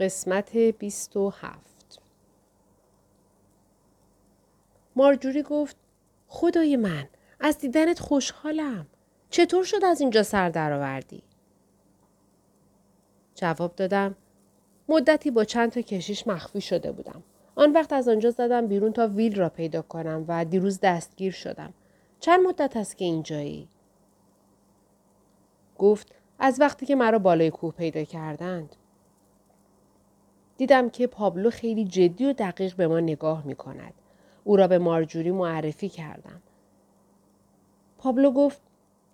قسمت 27. مارجوری گفت خدای من، از دیدنت خوشحالم. چطور شد از اینجا سر در آوردی؟ جواب دادم مدتی با چند تا کشیش مخفی شده بودم. آن وقت از آنجا زدم بیرون تا ویل را پیدا کنم و دیروز دستگیر شدم. چند مدت است که اینجایی؟ گفت از وقتی که مرا بالای کوه پیدا کردند. دیدم که پابلو خیلی جدی و دقیق به ما نگاه می کند. او را به مارجوری معرفی کردم. پابلو گفت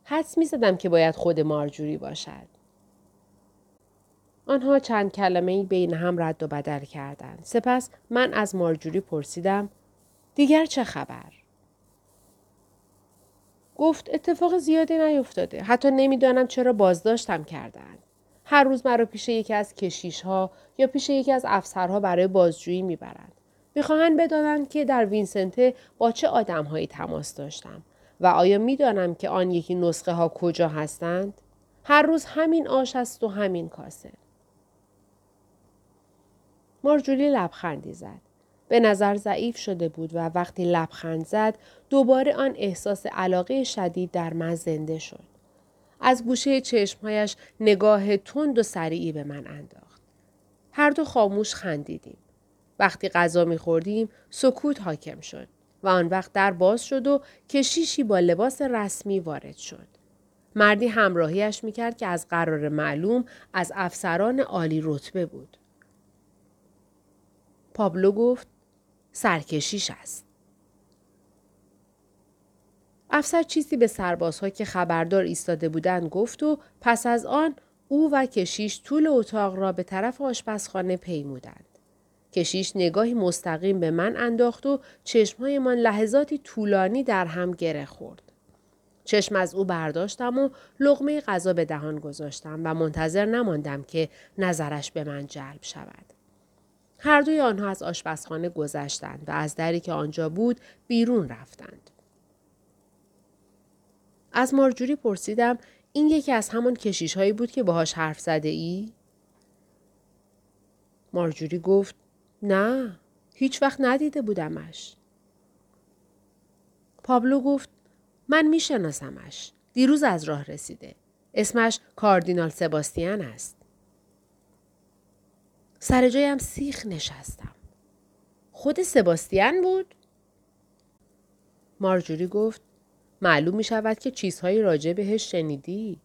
حدس می زدم که باید خود مارجوری باشد. آنها چند کلمه‌ای بین هم رد و بدل کردند. سپس من از مارجوری پرسیدم دیگر چه خبر؟ گفت اتفاق زیادی نیفتاده. حتی نمیدانم چرا بازداشتم کردند. هر روز مرا پیش یکی از کشیش‌ها یا پیش یکی از افسرها برای بازجویی میبرند. میخواهند بدانند که در وینسنته با چه آدمهایی تماس داشتم و آیا میدانم که آن یکی نسخه ها کجا هستند؟ هر روز همین آش است و همین کاسه. مارجوری لبخندی زد. به نظر ضعیف شده بود و وقتی لبخند زد دوباره آن احساس علاقه شدید در من زنده شد. از گوشه چشمهایش نگاه تند و سریعی به من انداخت. هر دو خاموش خندیدیم. وقتی غذا می‌خوردیم سکوت حاکم شد و آن وقت در باز شد و کشیشی با لباس رسمی وارد شد. مردی همراهیش می‌کرد که از قرار معلوم از افسران عالی رتبه بود. پابلو گفت سرکشیش است. افسر چیزی به سربازها که خبردار ایستاده بودند گفت و پس از آن او و کشیش طول اتاق را به طرف آشپزخانه پیمودند. کشیش نگاهی مستقیم به من انداخت و چشمهای من لحظاتی طولانی در هم گره خورد. چشم از او برداشتم و لقمه غذا به دهان گذاشتم و منتظر نماندم که نظرش به من جلب شود. هر دوی آنها از آشپزخانه گذشتند و از دری که آنجا بود بیرون رفتند. از مارجوری پرسیدم این یکی از همان کشیش‌هایی بود که باهاش حرف زده ای؟ مارجوری گفت نه، هیچ وقت ندیده بودمش. پابلو گفت من میشناسمش. دیروز از راه رسیده. اسمش کاردینال سباستیان است. سر جایم سیخ نشستم. خود سباستیان بود؟ مارجوری گفت معلوم می شود که چیزهایی راجع بهش شنیدی.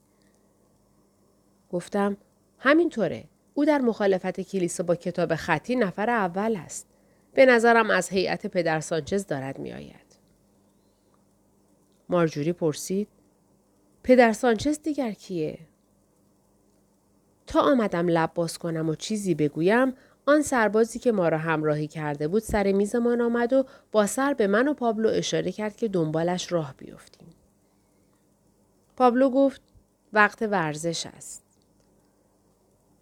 گفتم همینطوره. او در مخالفت کلیسا با کتاب خطی نفر اول است. به نظرم از هیئت پدر سانچز دارد می آید. مارجوری پرسید پدر سانچز دیگر کیه؟ تا آمدم لب باز کنم و چیزی بگویم، آن سربازی که ما را همراهی کرده بود سر میزمان آمد و با سر به من و پابلو اشاره کرد که دنبالش راه بیفتیم. پابلو گفت وقت ورزش است.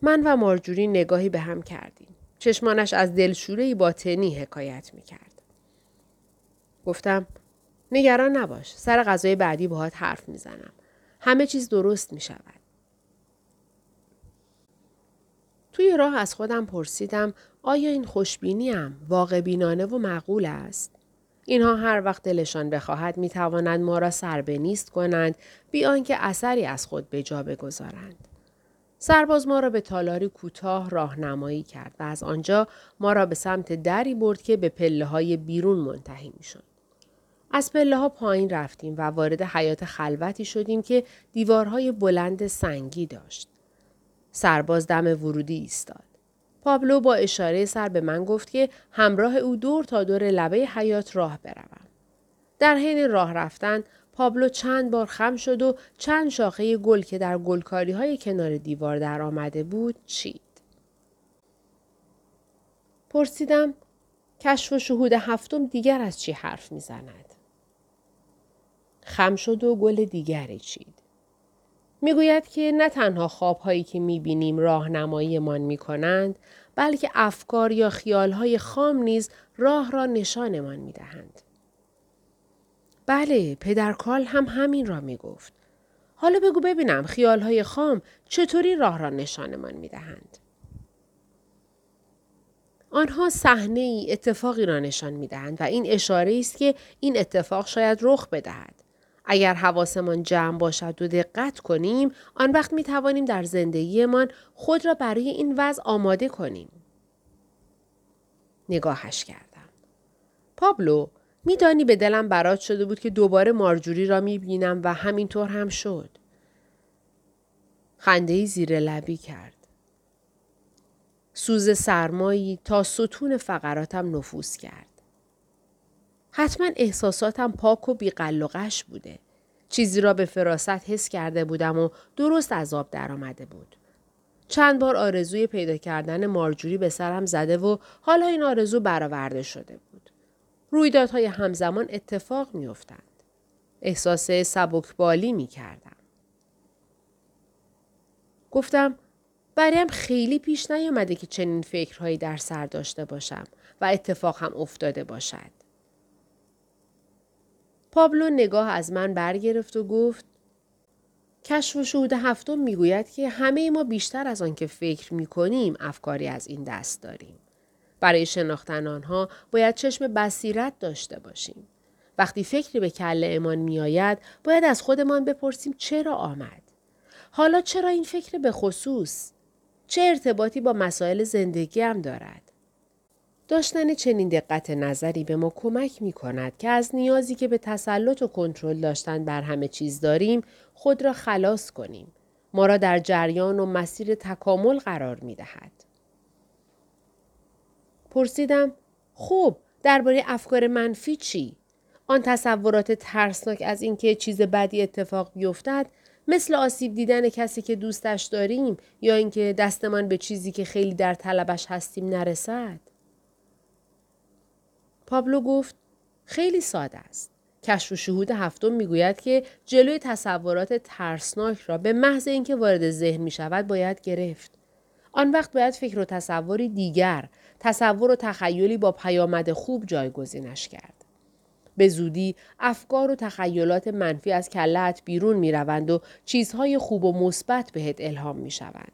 من و مارجوری نگاهی به هم کردیم. چشمانش از دلشوره‌ای باطنی حکایت می‌کرد. گفتم نگران نباش، سر غذای بعدی باهات حرف میزنم. همه چیز درست می‌شود. توی راه از خودم پرسیدم آیا این خوشبینی‌ام واقع بینانه و معقول است؟ اینها هر وقت دلشان بخواهد می توانند ما را سر به نیست کنند بی آنکه اثری از خود به جا بگذارند. سرباز ما را به تالاری کوتاه راهنمایی کرد و از آنجا ما را به سمت دری برد که به پله‌های بیرون منتهی می‌شد. از پله‌ها پایین رفتیم و وارد حیاط خلوتی شدیم که دیوارهای بلند سنگی داشت. سرباز دم ورودی ایستاد. پابلو با اشاره سر به من گفت که همراه او دور تا دور لبه حیاط راه بروم. در حین راه رفتن پابلو چند بار خم شد و چند شاخه گل که در گلکاری‌های کنار دیوار در آمده بود چید. پرسیدم کشف و شهود هفتم دیگر از چی حرف می‌زند؟ خم شد و گل دیگری چید. میگوید که نه تنها خوابهایی که میبینیم راهنماییمان میکنند، بلکه افکار یا خیالهای خام نیز راه را نشانمان میدهند. بله، پدر کال هم همین را میگفت. حالا بگو ببینم خیالهای خام چطوری راه را نشانمان میدهند؟ آنها صحنه‌ای اتفاقی را نشان می‌دهند و این اشاره‌ای است که این اتفاق شاید رخ بدهد. اگر حواسمان جمع باشد و دقت کنیم، آن وقت می‌توانیم در زندگیمان خود را برای این وضع آماده کنیم. نگاهش کردم. پابلو، می‌دانی به دلم برات شده بود که دوباره مارجوری را می‌بینم و همینطور هم شد. خنده‌ای زیر لبی کرد. سوز سرمایی تا ستون فقراتم نفوذ کرد. حتما احساساتم پاک و بی‌قلقش بوده. چیزی را به فراست حس کرده بودم و درست از آب در آمده بود. چند بار آرزوی پیدا کردن مارجوری به سرم زده و حالا این آرزو برآورده شده بود. رویدادهای همزمان اتفاق می افتند. احساس سبکبالی می کردم. گفتم برایم خیلی پیش نیامده که چنین فکرهایی در سر داشته باشم و اتفاق هم افتاده باشد. پابلو نگاه از من برگرفت و گفت کشف و شهود هفتم میگوید که همه ما بیشتر از آن که فکر میکنیم افکاری از این دست داریم. برای شناختن آنها باید چشم بصیرت داشته باشیم. وقتی فکری به کله‌مان میآید باید از خودمان بپرسیم چرا آمد؟ حالا چرا این فکر به خصوص؟ چه ارتباطی با مسائل زندگی هم دارد؟ داشتن چنین دقت نظری به ما کمک می کند که از نیازی که به تسلط و کنترل داشتن بر همه چیز داریم خود را خلاص کنیم. ما را در جریان و مسیر تکامل قرار می دهد. پرسیدم خب درباره افکار منفی چی؟ آن تصورات ترسناک از اینکه چیز بدی اتفاق بیفتد مثل آسیب دیدن کسی که دوستش داریم یا اینکه دستمان به چیزی که خیلی در طلبش هستیم نرسد. پابلو گفت خیلی ساده است. کشف و شهود هفتم میگوید که جلوی تصورات ترسناک را به محض اینکه وارد ذهن می شود باید گرفت. آن وقت باید فکر و تصوری دیگر، تصور و تخیلی با پیامد خوب جایگزینش کرد. به زودی افکار و تخیلات منفی از کله‌ات بیرون می روند و چیزهای خوب و مثبت بهت الهام می شوند.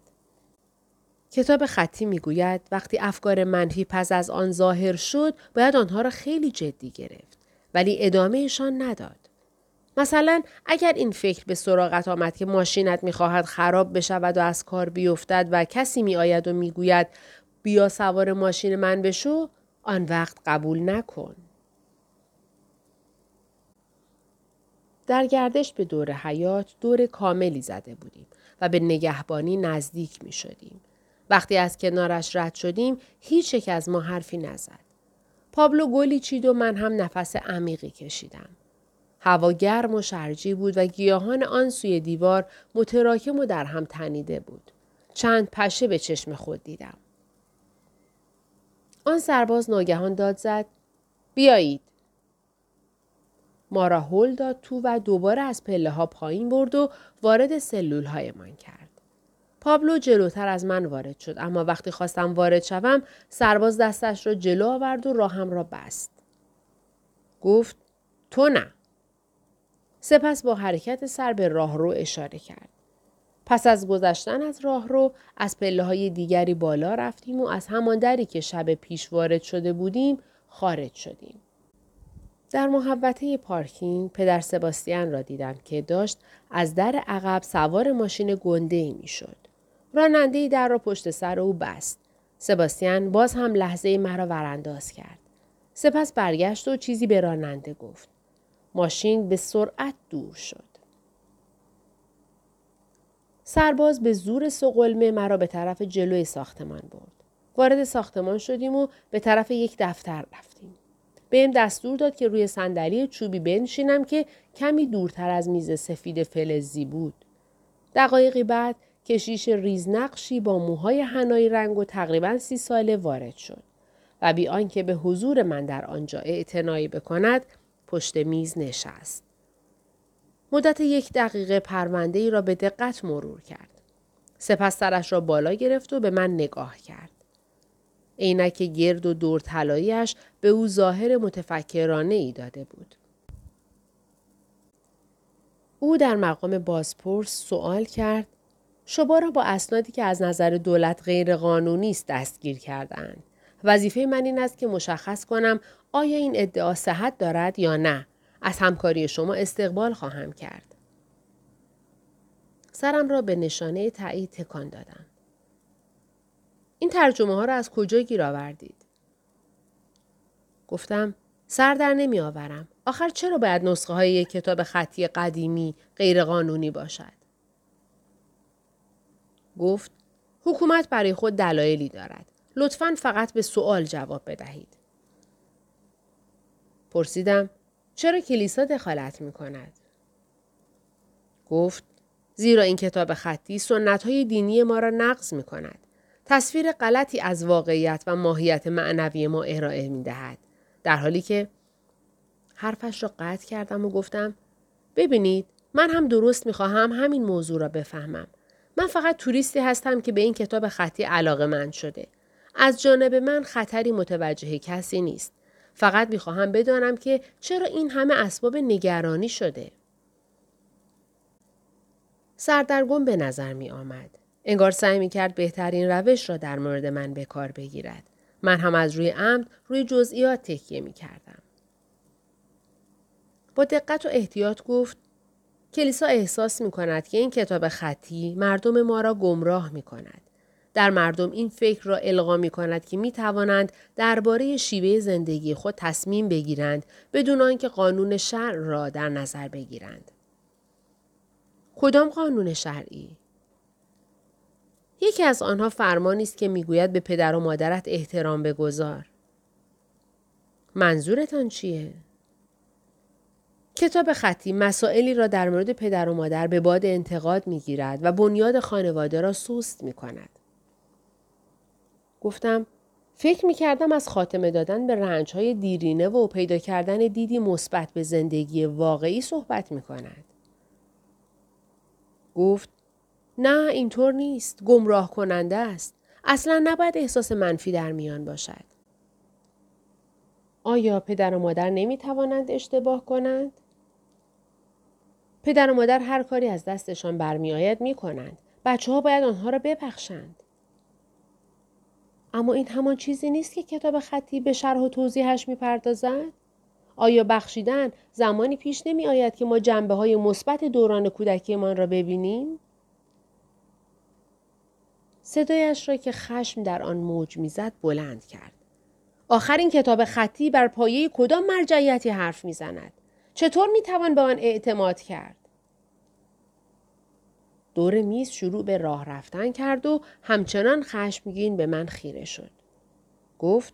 کتاب خطی می گوید وقتی افکار منفی پس از آن ظاهر شد باید آنها را خیلی جدی گرفت ولی ادامهشان نداد. مثلا اگر این فکر به سراغت آمد که ماشینت می خواهد خراب بشود و از کار بیفتد و کسی می آید و می گوید بیا سوار ماشین من بشو، آن وقت قبول نکن. در گردش به دور حیات دور کاملی زده بودیم و به نگهبانی نزدیک می شدیم. وقتی از کنارش رد شدیم هیچ یک از ما حرفی نزد. پابلو گلی چید و من هم نفس عمیقی کشیدم. هوا گرم و شرجی بود و گیاهان آن سوی دیوار متراکم و در هم تنیده بود. چند پشه به چشم خود دیدم. آن سرباز ناگهان داد زد بیایید. ما را هل داد تو و دوباره از پله ها پایین برد و وارد سلول های من کرد. پابلو جلوتر از من وارد شد اما وقتی خواستم وارد شوم سرباز دستش را جلو آورد و راهم را بست. گفت تو نه. سپس با حرکت سر به راهرو اشاره کرد. پس از گذشتن از راهرو از پله های دیگری بالا رفتیم و از همان دری که شب پیش وارد شده بودیم خارج شدیم. در محوطه پارکینگ پدر سباستیان را دیدم که داشت از در عقب سوار ماشین گنده‌ای میشد. راننده‌ای در را پشت سر او بست. سباستیان باز هم لحظه‌ای مرا ورانداز کرد. سپس برگشت و چیزی به راننده گفت. ماشین به سرعت دور شد. سرباز به زور سقلمه مرا به طرف جلوی ساختمان برد. وارد ساختمان شدیم و به طرف یک دفتر رفتیم. بهم دستور داد که روی صندلی چوبی بنشینم که کمی دورتر از میز سفید فلزی بود. دقایقی بعد کشیش ریزنقشی با موهای حنایی رنگ و تقریباً 30 ساله وارد شد و بی آنکه به حضور من در آنجا اعتنایی بکند پشت میز نشست. مدت 1 دقیقه پرونده‌ای را به دقت مرور کرد. سپس سرش را بالا گرفت و به من نگاه کرد. عینک گرد و دور طلایی‌اش به او ظاهر متفکرانه ای داده بود. او در مقام بازپرس سوال کرد شما را با اسنادی که از نظر دولت غیر قانونی است دستگیر کردند وظیفه من این است که مشخص کنم آیا این ادعا صحت دارد یا نه. از همکاری شما استقبال خواهم کرد. سرم را به نشانه تایید تکان دادم. این ترجمه ها را از کجا گیر آوردید؟ گفتم سر در نمی آورم. آخر چرا باید نسخه های یک کتاب خطی قدیمی غیر قانونی باشد؟ گفت حکومت برای خود دلایلی دارد. لطفاً فقط به سوال جواب بدهید. پرسیدم چرا کلیسا دخالت می کند؟ گفت زیرا این کتاب خطی سنت های دینی ما را نقض می کند. تصویر غلطی از واقعیت و ماهیت معنوی ما ارائه می دهد. در حالی که حرفش را قطع کردم و گفتم ببینید من هم درست می خواهم همین موضوع را بفهمم. من فقط توریستی هستم که به این کتاب خطی علاقه‌مند شده. از جانب من خطری متوجه کسی نیست. فقط می‌خواهم بدانم که چرا این همه اسباب نگرانی شده. سردرگم به نظر می آمد. انگار سعی می‌کرد بهترین روش را در مورد من به کار بگیرد. من هم از روی عمد روی جزئیات تکیه می‌کردم. با دقت و احتیاط گفت کلیسا احساس می‌کند که این کتاب خطی مردم ما را گمراه می‌کند. در مردم این فکر را القا می‌کند که می‌توانند درباره شیوه زندگی خود تصمیم بگیرند بدون آنکه قانون شرع را در نظر بگیرند. کدام قانون شرعی؟ یکی از آنها فرمانی است که می‌گوید به پدر و مادرت احترام بگذار. منظورتان چیه؟ کتاب خطی مسائلی را در مورد پدر و مادر به باد انتقاد می‌گیرد و بنیاد خانواده را سست می‌کند. گفتم فکر می‌کردم از خاتمه دادن به رنج‌های دیرینه و پیدا کردن دیدی مثبت به زندگی واقعی صحبت می‌کند. گفت نه اینطور نیست، گمراه کننده است. اصلاً نباید احساس منفی در میان باشد. آیا پدر و مادر نمی‌توانند اشتباه کنند؟ پدر و مادر هر کاری از دستشان برمی‌آید می‌کنند. بچه‌ها باید آنها را ببخشند. اما این همان چیزی نیست که کتاب خطی به شرح و توضیحش می‌پردازد؟ آیا بخشیدن زمانی پیش نمی‌آید که ما جنبه‌های مثبت دوران کودکیمان را ببینیم؟ صدایش را که خشم در آن موج می‌زد بلند کرد. آخر این کتاب خطی بر پایه کدام مرجعیتی حرف می‌زند؟ چطور می‌توان به آن اعتماد کرد؟ دور میز شروع به راه رفتن کرد و همچنان خشمگین به من خیره شد. گفت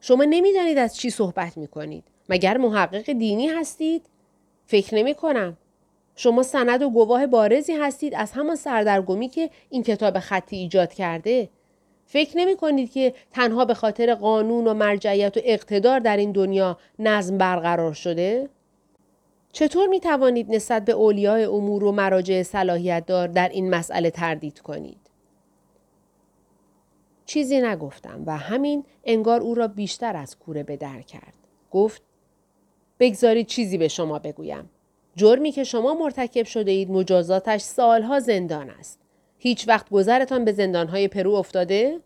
شما نمی‌دانید از چی صحبت می‌کنید. مگر محقق دینی هستید؟ فکر نمی‌کنم. شما سند و گواه بارزی هستید از همان سردرگمی که این کتاب خطی ایجاد کرده. فکر نمی کنید که تنها به خاطر قانون و مرجعیت و اقتدار در این دنیا نظم برقرار شده؟ چطور می توانید نسبت به اولیای امور و مراجع صلاحیت دار در این مسئله تردید کنید؟ چیزی نگفتم و همین انگار او را بیشتر از کوره به در کرد. گفت بگذارید چیزی به شما بگویم. جرمی که شما مرتکب شده اید مجازاتش سالها زندان است. هیچ وقت گذرتان به زندانهای پرو افتاده؟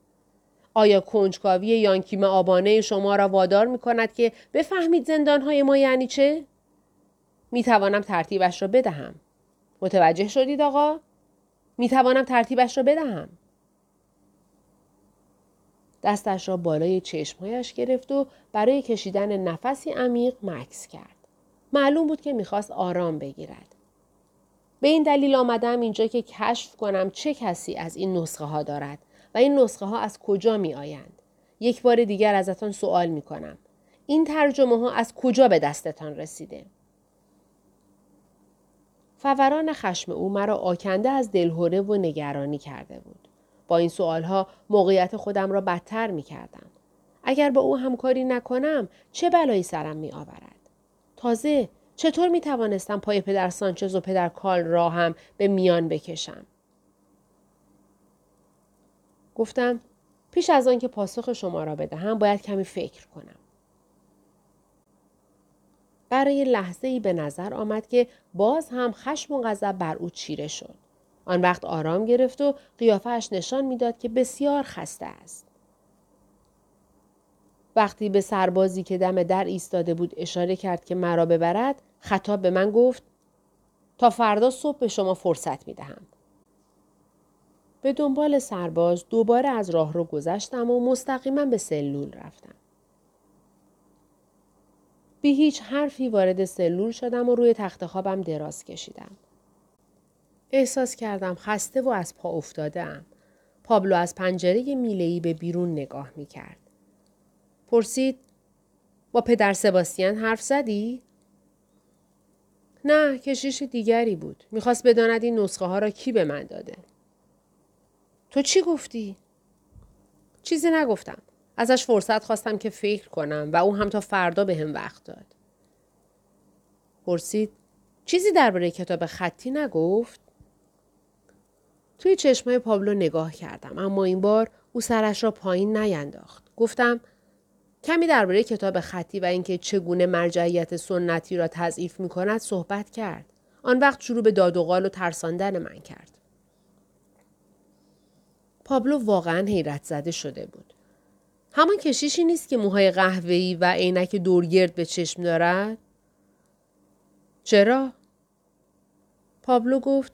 آیا کنجکاوی یانکیم آبانه شما را وادار می کند که بفهمید زندانهای ما یعنی چه؟ می توانم ترتیبش را بدهم. دستش را بالای چشمهایش گرفت و برای کشیدن نفسی عمیق مکث کرد. معلوم بود که میخواست آرام بگیرد. به این دلیل آمدم اینجا که کشف کنم چه کسی از این نسخه ها دارد و این نسخه ها از کجا می آیند. یک بار دیگر ازتان سوال می کنم. این ترجمه ها از کجا به دستتان رسیده؟ فوران خشم او مرا آکنده از دلهوره و نگرانی کرده بود. با این سوال ها موقعیت خودم را بدتر می کردم. اگر با او همکاری نکنم چه بلایی سرم می آورد؟ تازه چطور می توانستم پای پدر سانچز و پدر کال را هم به میان بکشم؟ گفتم پیش از آن که پاسخ شما را بدهم باید کمی فکر کنم. برای لحظه‌ای به نظر آمد که باز هم خشم و غضب بر او چیره شد. آن وقت آرام گرفت و قیافه‌اش نشان می داد که بسیار خسته است. وقتی به سربازی که دم در ایستاده بود اشاره کرد که مرا ببرد، خطاب به من گفت تا فردا صبح به شما فرصت می دهم. به دنبال سرباز دوباره از راه رو گذشتم و مستقیما به سلول رفتم. به هیچ حرفی وارد سلول شدم و روی تخت خوابم دراز کشیدم. احساس کردم خسته و از پا افتاده‌ام. پابلو از پنجره میله‌ای به بیرون نگاه می کرد. پرسید با پدر سباستین حرف زدی؟ نه، کشیش دیگری بود. میخواست بداند این نسخه ها را کی به من داده. تو چی گفتی؟ چیزی نگفتم. ازش فرصت خواستم که فکر کنم و او هم تا فردا به هم وقت داد. پرسید چیزی درباره کتاب خطی نگفت؟ توی چشمای پابلو نگاه کردم، اما این بار او سرش را پایین نینداخت. گفتم کمی درباره کتاب خطی و اینکه چگونه مرجعیت سنتی را تضعیف می‌کند صحبت کرد. آن وقت شروع به داد و قال و ترساندن من کرد. پابلو واقعا حیرت زده شده بود. همان کشیشی نیست که موهای قهوه‌ای و عینک دورگرد به چشم دارد؟ چرا؟ پابلو گفت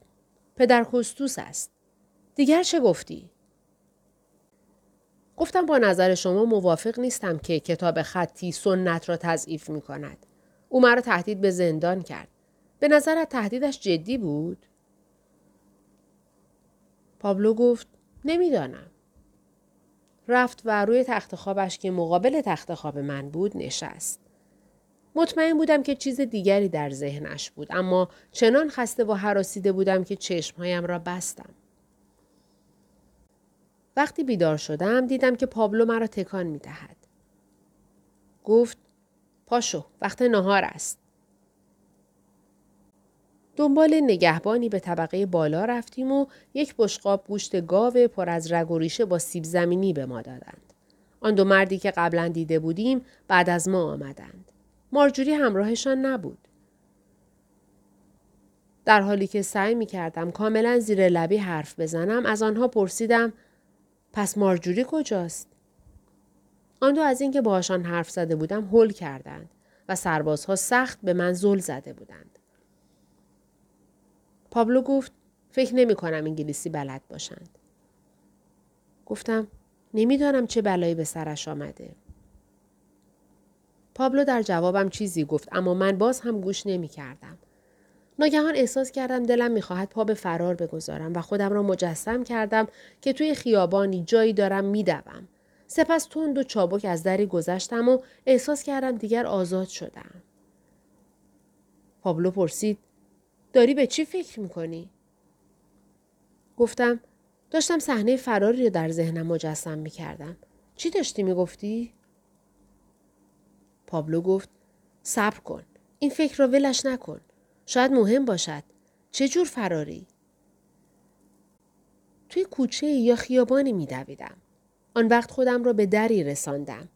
پدر خوستوس است. دیگر چه گفتی؟ گفتم با نظر شما موافق نیستم که کتاب خطی سنت را تضعیف می کند. او مرا تهدید به زندان کرد. به نظرت تهدیدش جدی بود؟ پابلو گفت نمیدانم. رفت و روی تخت خوابش که مقابل تخت خواب من بود نشست. مطمئن بودم که چیز دیگری در ذهنش بود، اما چنان خسته و هراسیده بودم که چشمهایم را بستم. وقتی بیدار شدم دیدم که پابلو مرا تکان می دهد. گفت پاشو، وقت نهار است. دنبال نگهبانی به طبقه بالا رفتیم و یک بشقاب گوشت گاو پر از رگ و ریشه با سیب زمینی به ما دادند. آن دو مردی که قبلا دیده بودیم بعد از ما آمدند. مارجوری همراهشان نبود. در حالی که سعی می کردم کاملا زیر لبی حرف بزنم از آنها پرسیدم پس مارجوری کجاست؟ آن دو از اینکه باهاشان حرف زده بودم هول کردند و سربازها سخت به من زل زده بودند. پابلو گفت فکر نمی کنم انگلیسی بلد باشند. گفتم نمیدانم چه بلایی به سرش آمده. پابلو در جوابم چیزی گفت اما من باز هم گوش نمی کردم. ناگهان احساس کردم دلم می‌خواهد پا به فرار بگذارم و خودم را مجسم کردم که توی خیابانی جایی دارم می‌دوم. سپس تند و چابک از دری گذشتم و احساس کردم دیگر آزاد شدم. پابلو پرسید داری به چی فکر می‌کنی؟ گفتم داشتم صحنه فراری را در ذهنم مجسم می‌کردم. چی داشتی می‌گفتی؟ پابلو گفت صبر کن. این فکر را ولش نکن. شاید مهم باشد. چه جور فراری؟ توی کوچه یا خیابانی می دویدم. آن وقت خودم را به دری رساندم.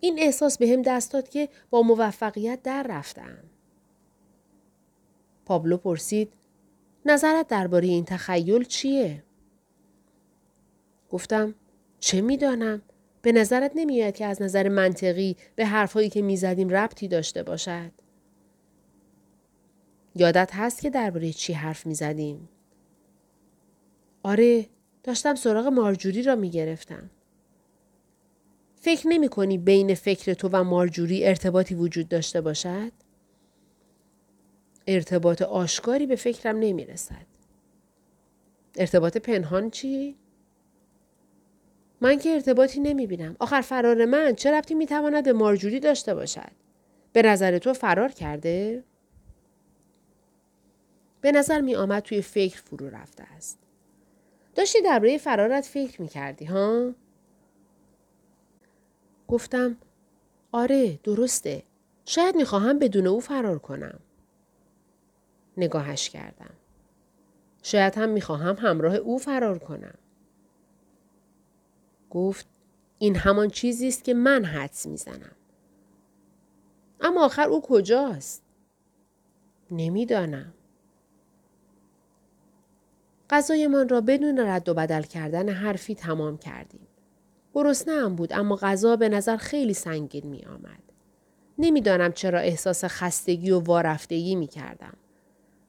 این احساس بهم دست داد که با موفقیت در رفتم. پابلو پرسید نظرت درباره این تخیل چیه؟ گفتم چه می دانم؟ به نظرت نمی آید که از نظر منطقی به حرفایی که می زدیم ربطی داشته باشد؟ یادت هست که درباره چی حرف می زدیم؟ آره، داشتم سراغ مارجوری را می گرفتم. فکر نمی کنی بین فکر تو و مارجوری ارتباطی وجود داشته باشد؟ ارتباط آشکاری به فکرم نمی رسد. ارتباط پنهان چی؟ من که ارتباطی نمی بینم. آخر فرار من چه ربطی می تواند به مارجوری داشته باشد؟ به نظر تو فرار کرده؟ به نظر می آمد توی فکر فرو رفته است. داشتی درباره فرارت فکر می کردی ها؟ گفتم آره درسته. شاید می خواهم بدون او فرار کنم. نگاهش کردم. شاید هم می خواهم همراه او فرار کنم. گفت این همان چیزی است که من حدس می زنم. اما آخر او کجاست؟ نمیدانم. غذایمان را بدون رد و بدل کردن حرفی تمام کردیم. گرسنه هم بود اما غذا به نظر خیلی سنگین می آمد. نمیدانم چرا احساس خستگی و وارفتگی می کردم.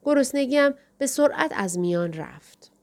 گرسنگیم به سرعت از میان رفت.